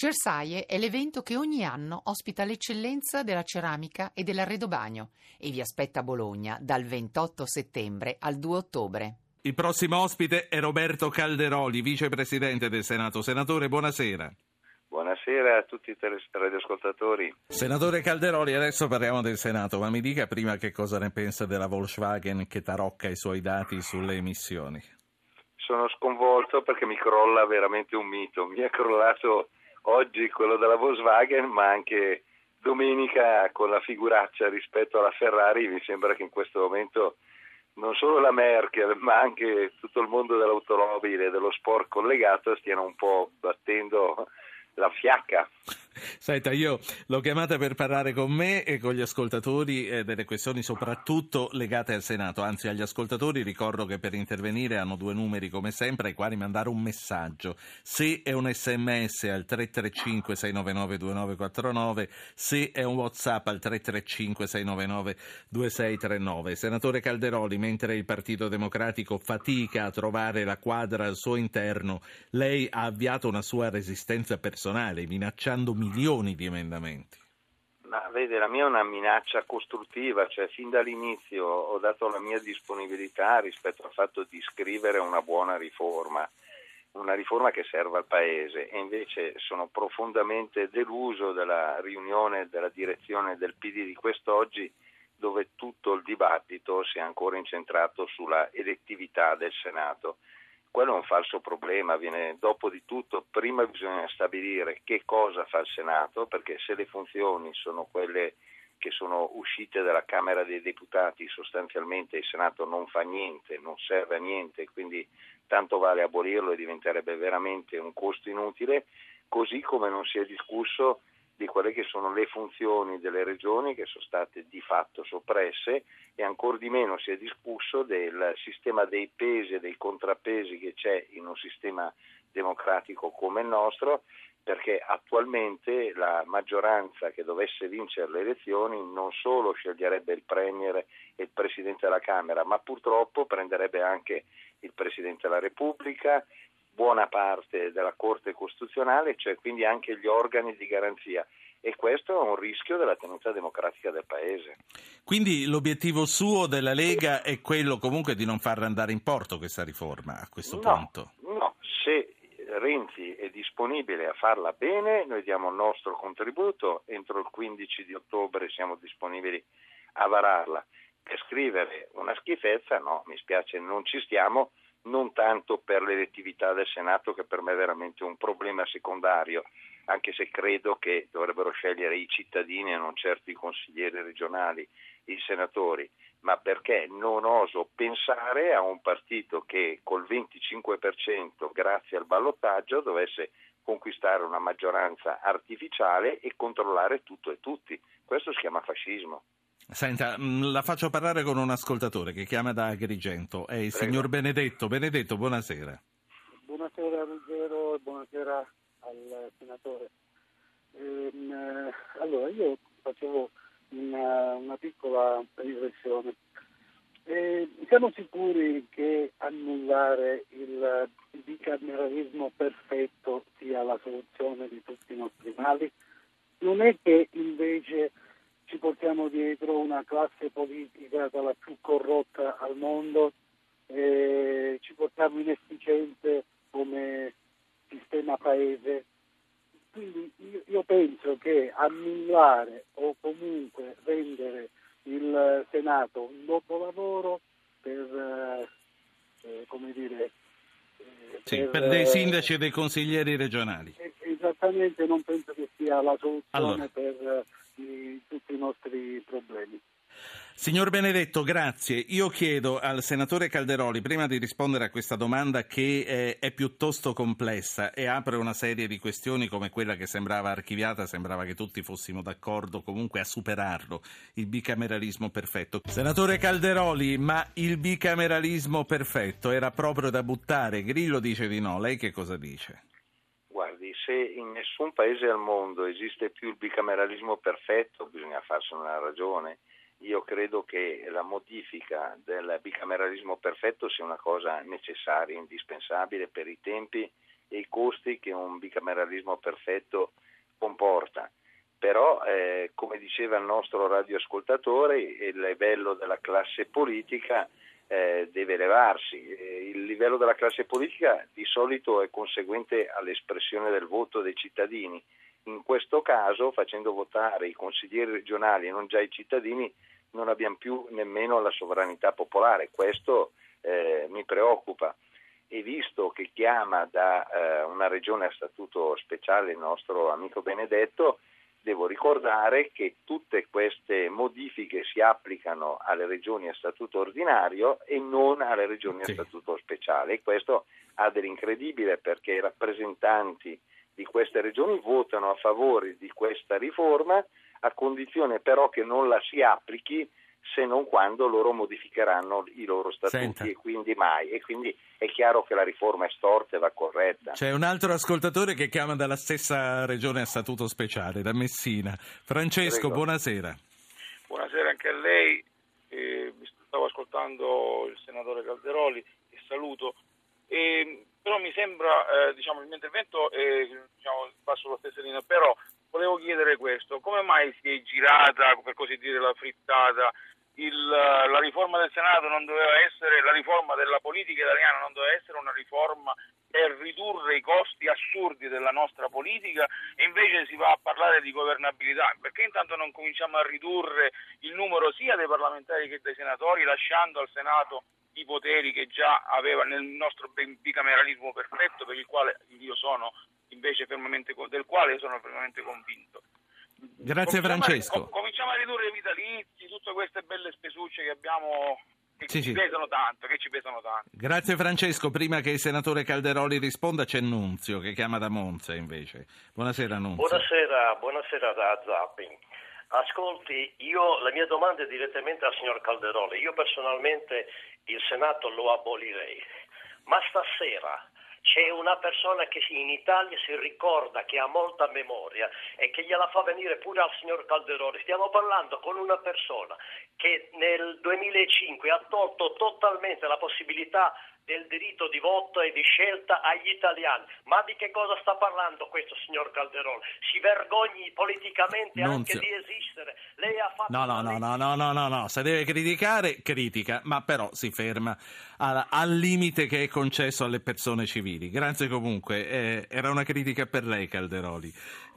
Cersaie è l'evento che ogni anno ospita l'eccellenza della ceramica e dell'arredobagno e vi aspetta a Bologna dal 28 settembre al 2 ottobre. Il prossimo ospite è Roberto Calderoli, vicepresidente del Senato. Senatore, buonasera. Buonasera a tutti i radioascoltatori. Senatore Calderoli, adesso parliamo del Senato, ma mi dica prima che cosa ne pensa della Volkswagen che tarocca i suoi dati sulle emissioni. Sono sconvolto perché mi crolla veramente un mito. Mi è crollato oggi quello della Volkswagen, ma anche domenica con la figuraccia rispetto alla Ferrari. Mi sembra che in questo momento non solo la Merkel, ma anche tutto il mondo dell'automobile e dello sport collegato stiano un po' battendo la fiacca. Senta, io l'ho chiamata per parlare con me e con gli ascoltatori delle questioni soprattutto legate al Senato, anzi agli ascoltatori ricordo che per intervenire hanno due numeri come sempre ai quali mandare un messaggio, se è un sms al 335 699 2949, se è un WhatsApp al 335 699 2639. Senatore Calderoli, mentre il Partito Democratico fatica a trovare la quadra al suo interno, lei ha avviato una sua resistenza personale minacciando milioni di emendamenti. Ma vede, la mia è una minaccia costruttiva, cioè fin dall'inizio ho dato la mia disponibilità rispetto al fatto di scrivere una buona riforma, una riforma che serva al Paese, e invece sono profondamente deluso della riunione della direzione del PD di quest'oggi, dove tutto il dibattito si è ancora incentrato sulla elettività del Senato. Quello è un falso problema, viene dopo di tutto. Prima bisogna stabilire che cosa fa il Senato, perché se le funzioni sono quelle che sono uscite dalla Camera dei Deputati, sostanzialmente il Senato non fa niente, non serve a niente, quindi tanto vale abolirlo e diventerebbe veramente un costo inutile, così come non si è discusso di quelle che sono le funzioni delle regioni che sono state di fatto soppresse, e ancor di meno si è discusso del sistema dei pesi e dei contrappesi che c'è in un sistema democratico come il nostro, perché attualmente la maggioranza che dovesse vincere le elezioni non solo sceglierebbe il Premier e il Presidente della Camera, ma purtroppo prenderebbe anche il Presidente della Repubblica, buona parte della Corte Costituzionale, cioè quindi anche gli organi di garanzia, e questo è un rischio della tenuta democratica del Paese. Quindi l'obiettivo suo della Lega è quello comunque di non farla andare in porto questa riforma a questo punto? No, se Renzi è disponibile a farla bene, noi diamo il nostro contributo, entro il 15 di ottobre siamo disponibili a vararla. Per scrivere una schifezza, no, mi spiace, non ci stiamo, non tanto per l'elettività del Senato, che per me è veramente un problema secondario, anche se credo che dovrebbero scegliere i cittadini e non certo i consiglieri regionali, i senatori, ma perché non oso pensare a un partito che col 25% grazie al ballottaggio dovesse conquistare una maggioranza artificiale e controllare tutto e tutti. Questo si chiama fascismo. Senta, la faccio parlare con un ascoltatore che chiama da Agrigento, è il signor Benedetto. Benedetto, buonasera. Buonasera Ruggero e buonasera al senatore. Allora, io facevo una piccola riflessione. Siamo sicuri che annullare il bicameralismo perfetto sia la soluzione di tutti i nostri mali? Non è che invece ci portiamo dietro una classe politica dalla più corrotta al mondo, ci portiamo inefficiente come sistema paese? Quindi io penso che annullare o comunque rendere il Senato un dopolavoro per dei sindaci e dei consiglieri regionali. Esattamente, non penso che sia la soluzione per tutti i nostri problemi. Signor Benedetto, grazie. Io chiedo al senatore Calderoli, prima di rispondere a questa domanda che è piuttosto complessa e apre una serie di questioni come quella che sembrava archiviata, sembrava che tutti fossimo d'accordo comunque a superarlo, il bicameralismo perfetto. Senatore Calderoli, ma il bicameralismo perfetto era proprio da buttare? Grillo dice di no, lei che cosa dice? Guardi, se in nessun paese al mondo esiste più il bicameralismo perfetto, bisogna farsene una ragione. Io credo che la modifica del bicameralismo perfetto sia una cosa necessaria, indispensabile per i tempi e i costi che un bicameralismo perfetto comporta. Però, come diceva il nostro radioascoltatore, il livello della classe politica deve elevarsi. Il livello della classe politica di solito è conseguente all'espressione del voto dei cittadini. In questo caso, facendo votare i consiglieri regionali e non già i cittadini, non abbiamo più nemmeno la sovranità popolare. Questo mi preoccupa. E visto che chiama da una regione a statuto speciale il nostro amico Benedetto, devo ricordare che tutte queste modifiche si applicano alle regioni a statuto ordinario e non alle regioni a statuto speciale, e questo ha dell'incredibile, perché i rappresentanti di queste regioni votano a favore di questa riforma, a condizione però che non la si applichi se non quando loro modificheranno i loro statuti. Senta. E quindi mai. E quindi è chiaro che la riforma è storta e va corretta. C'è un altro ascoltatore che chiama dalla stessa regione a statuto speciale, da Messina. Francesco, prego. Buonasera. Buonasera anche a lei. Stavo ascoltando il senatore Calderoli e saluto. Però mi sembra, il mio intervento va sulla stessa linea, però volevo chiedere questo: come mai si è girata, per così dire, la frittata? La riforma del Senato non doveva essere, la riforma della politica italiana non doveva essere una riforma per ridurre i costi assurdi della nostra politica, e invece si va a parlare di governabilità. Perché intanto non cominciamo a ridurre il numero sia dei parlamentari che dei senatori, lasciando al Senato i poteri che già aveva nel nostro bicameralismo perfetto, per il quale io sono invece fermamente, del quale sono fermamente convinto. Grazie. Francesco. Cominciamo a ridurre i vitalizi, tutte queste belle spesucce che abbiamo, che ci pesano tanto. Grazie Francesco. Prima che il senatore Calderoli risponda c'è Nunzio che chiama da Monza invece. Buonasera Nunzio. Buonasera da Zapping. Ascolti, la mia domanda è direttamente al signor Calderoli. Io personalmente il Senato lo abolirei, ma stasera c'è una persona che in Italia si ricorda, che ha molta memoria e che gliela fa venire pure al signor Calderoli. Stiamo parlando con una persona che nel 2005 ha tolto totalmente la possibilità del diritto di voto e di scelta agli italiani. Ma di che cosa sta parlando questo signor Calderoli? Si vergogni politicamente anche di esistere. Lei ha fatto No, se deve criticare, critica, ma però si ferma al limite che è concesso alle persone civili. Grazie comunque, era una critica per lei Calderoli.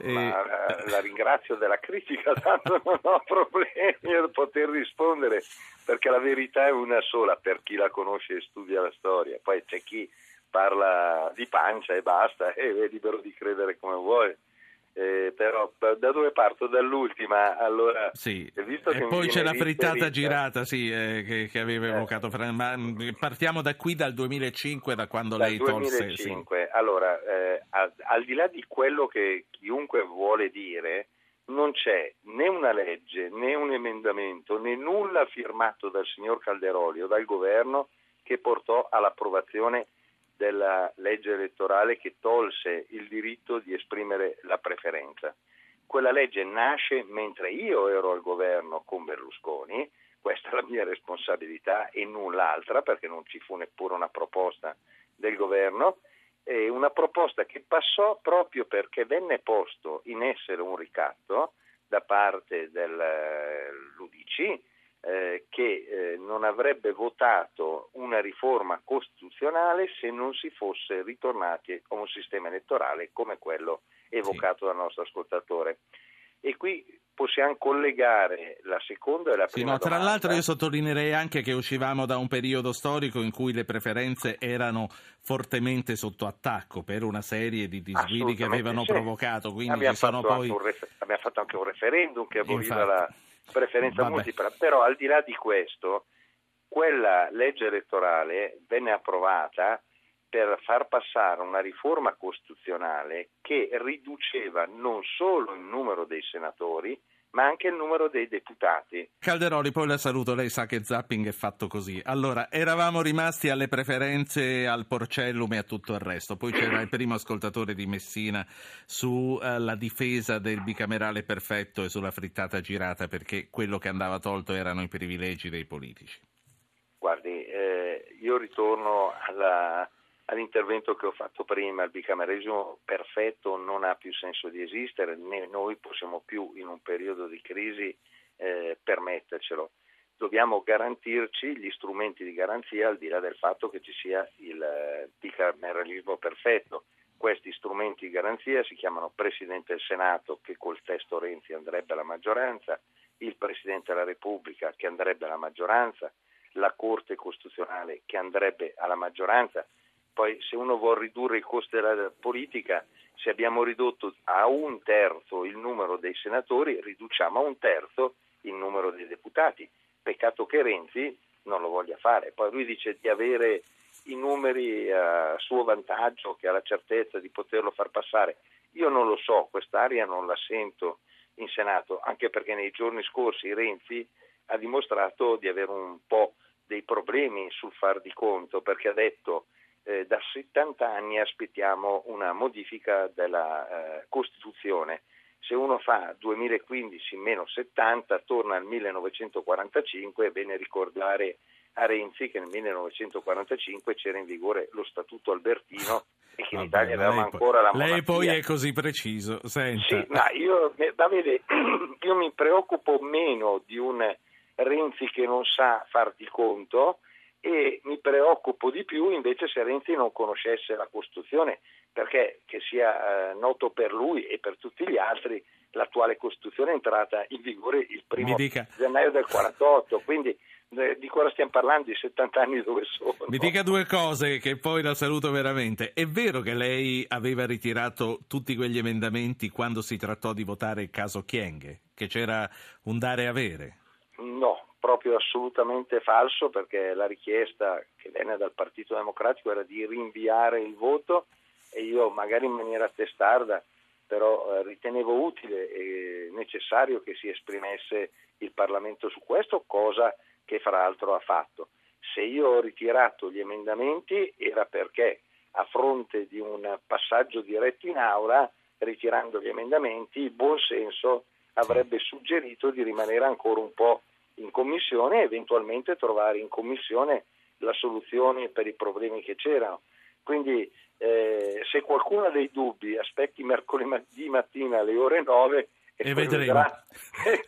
La ringrazio della critica, tanto non ho problemi a poter rispondere, perché la verità è una sola per chi la conosce e studia la storia. Poi c'è chi parla di pancia e basta, e è libero di credere come vuole. Però da dove parto? Dall'ultima, allora, sì. Visto che poi c'è la frittata girata che aveva evocato, ma partiamo da qui, dal 2005, da quando lei tolse. Allora, al di là di quello che chiunque vuole dire, non c'è né una legge né un emendamento né nulla firmato dal signor Calderoli o dal governo che portò all'approvazione della legge elettorale che tolse il diritto di esprimere la preferenza. Quella legge nasce mentre io ero al governo con Berlusconi, questa è la mia responsabilità e null'altra, perché non ci fu neppure una proposta del governo, e una proposta che passò proprio perché venne posto in essere un ricatto da parte dell'UDC, che non avrebbe votato una riforma costituzionale se non si fosse ritornati a un sistema elettorale come quello evocato dal nostro ascoltatore. E qui possiamo collegare la seconda e la prima domanda. Tra l'altro io sottolineerei anche che uscivamo da un periodo storico in cui le preferenze erano fortemente sotto attacco per una serie di disguidi che avevano provocato. Quindi abbiamo fatto anche un referendum che aboliva la preferenza multipla, però al di là di questo, quella legge elettorale venne approvata per far passare una riforma costituzionale che riduceva non solo il numero dei senatori, ma anche il numero dei deputati. Calderoli, poi la saluto, lei sa che Zapping è fatto così. Allora, eravamo rimasti alle preferenze, al Porcellum e a tutto il resto. Poi c'era il primo ascoltatore di Messina sulla difesa del bicamerale perfetto e sulla frittata girata, perché quello che andava tolto erano i privilegi dei politici. Guardi, io ritorno alla all'intervento che ho fatto prima, il bicameralismo perfetto non ha più senso di esistere, né noi possiamo più in un periodo di crisi permettercelo. Dobbiamo garantirci gli strumenti di garanzia, al di là del fatto che ci sia il bicameralismo perfetto. Questi strumenti di garanzia si chiamano Presidente del Senato, che col testo Renzi andrebbe alla maggioranza, il Presidente della Repubblica, che andrebbe alla maggioranza, la Corte Costituzionale, che andrebbe alla maggioranza. Poi se uno vuol ridurre i costi della politica, se abbiamo ridotto a un terzo il numero dei senatori, riduciamo a un terzo il numero dei deputati. Peccato che Renzi non lo voglia fare. Poi lui dice di avere i numeri a suo vantaggio, che ha la certezza di poterlo far passare. Io non lo so, quest'aria non la sento in Senato, anche perché nei giorni scorsi Renzi ha dimostrato di avere un po' dei problemi sul far di conto, perché ha detto da 70 anni aspettiamo una modifica della Costituzione. Se uno fa 2015 meno 70 torna al 1945, è bene ricordare a Renzi che nel 1945 c'era in vigore lo Statuto Albertino e che in Italia avevamo ancora la monarchia. Lei poi è così preciso. Senta. Sì, ma io mi preoccupo meno di un Renzi che non sa far di conto e mi preoccupo di più invece se Renzi non conoscesse la Costituzione, perché che sia noto per lui e per tutti gli altri, l'attuale Costituzione è entrata in vigore il 1° gennaio del 48, quindi di cosa stiamo parlando? I 70 anni dove sono? Mi dica due cose che poi la saluto veramente. È vero che lei aveva ritirato tutti quegli emendamenti quando si trattò di votare il caso Chienghe, che c'era un dare e avere? No, proprio assolutamente falso, perché la richiesta che venne dal Partito Democratico era di rinviare il voto e io magari in maniera testarda però ritenevo utile e necessario che si esprimesse il Parlamento su questo, cosa che fra l'altro ha fatto. Se io ho ritirato gli emendamenti era perché a fronte di un passaggio diretto in aula, ritirando gli emendamenti, il buon senso avrebbe suggerito di rimanere ancora un po' in commissione e eventualmente trovare in commissione la soluzione per i problemi che c'erano. Quindi se qualcuno ha dei dubbi aspetti mercoledì mattina alle ore 9 e vedremo.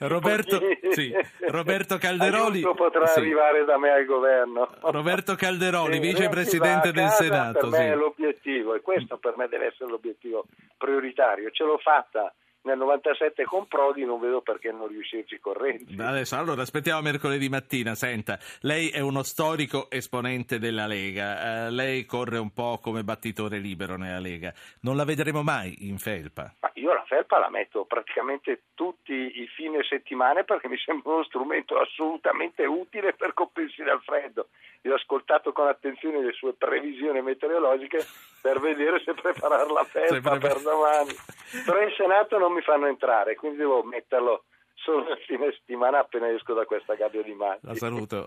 Roberto Calderoli potrà arrivare da me al governo. Roberto Calderoli, vicepresidente del Senato. Per me è l'obiettivo, e questo per me deve essere l'obiettivo prioritario. Ce l'ho fatta nel 97 con Prodi, non vedo perché non riuscirci con Renzi. Adesso, allora, aspettiamo mercoledì mattina. Senta, lei è uno storico esponente della Lega, lei corre un po' come battitore libero nella Lega, non la vedremo mai in felpa? Ma io la felpa la metto praticamente tutti i fine settimane, perché mi sembra uno strumento assolutamente utile per coprirsi dal freddo. Io ho ascoltato con attenzione le sue previsioni meteorologiche per vedere se preparare la felpa per domani, però in Senato non mi fanno entrare, quindi devo metterlo solo il fine settimana appena esco da questa gabbia di matti. La saluto.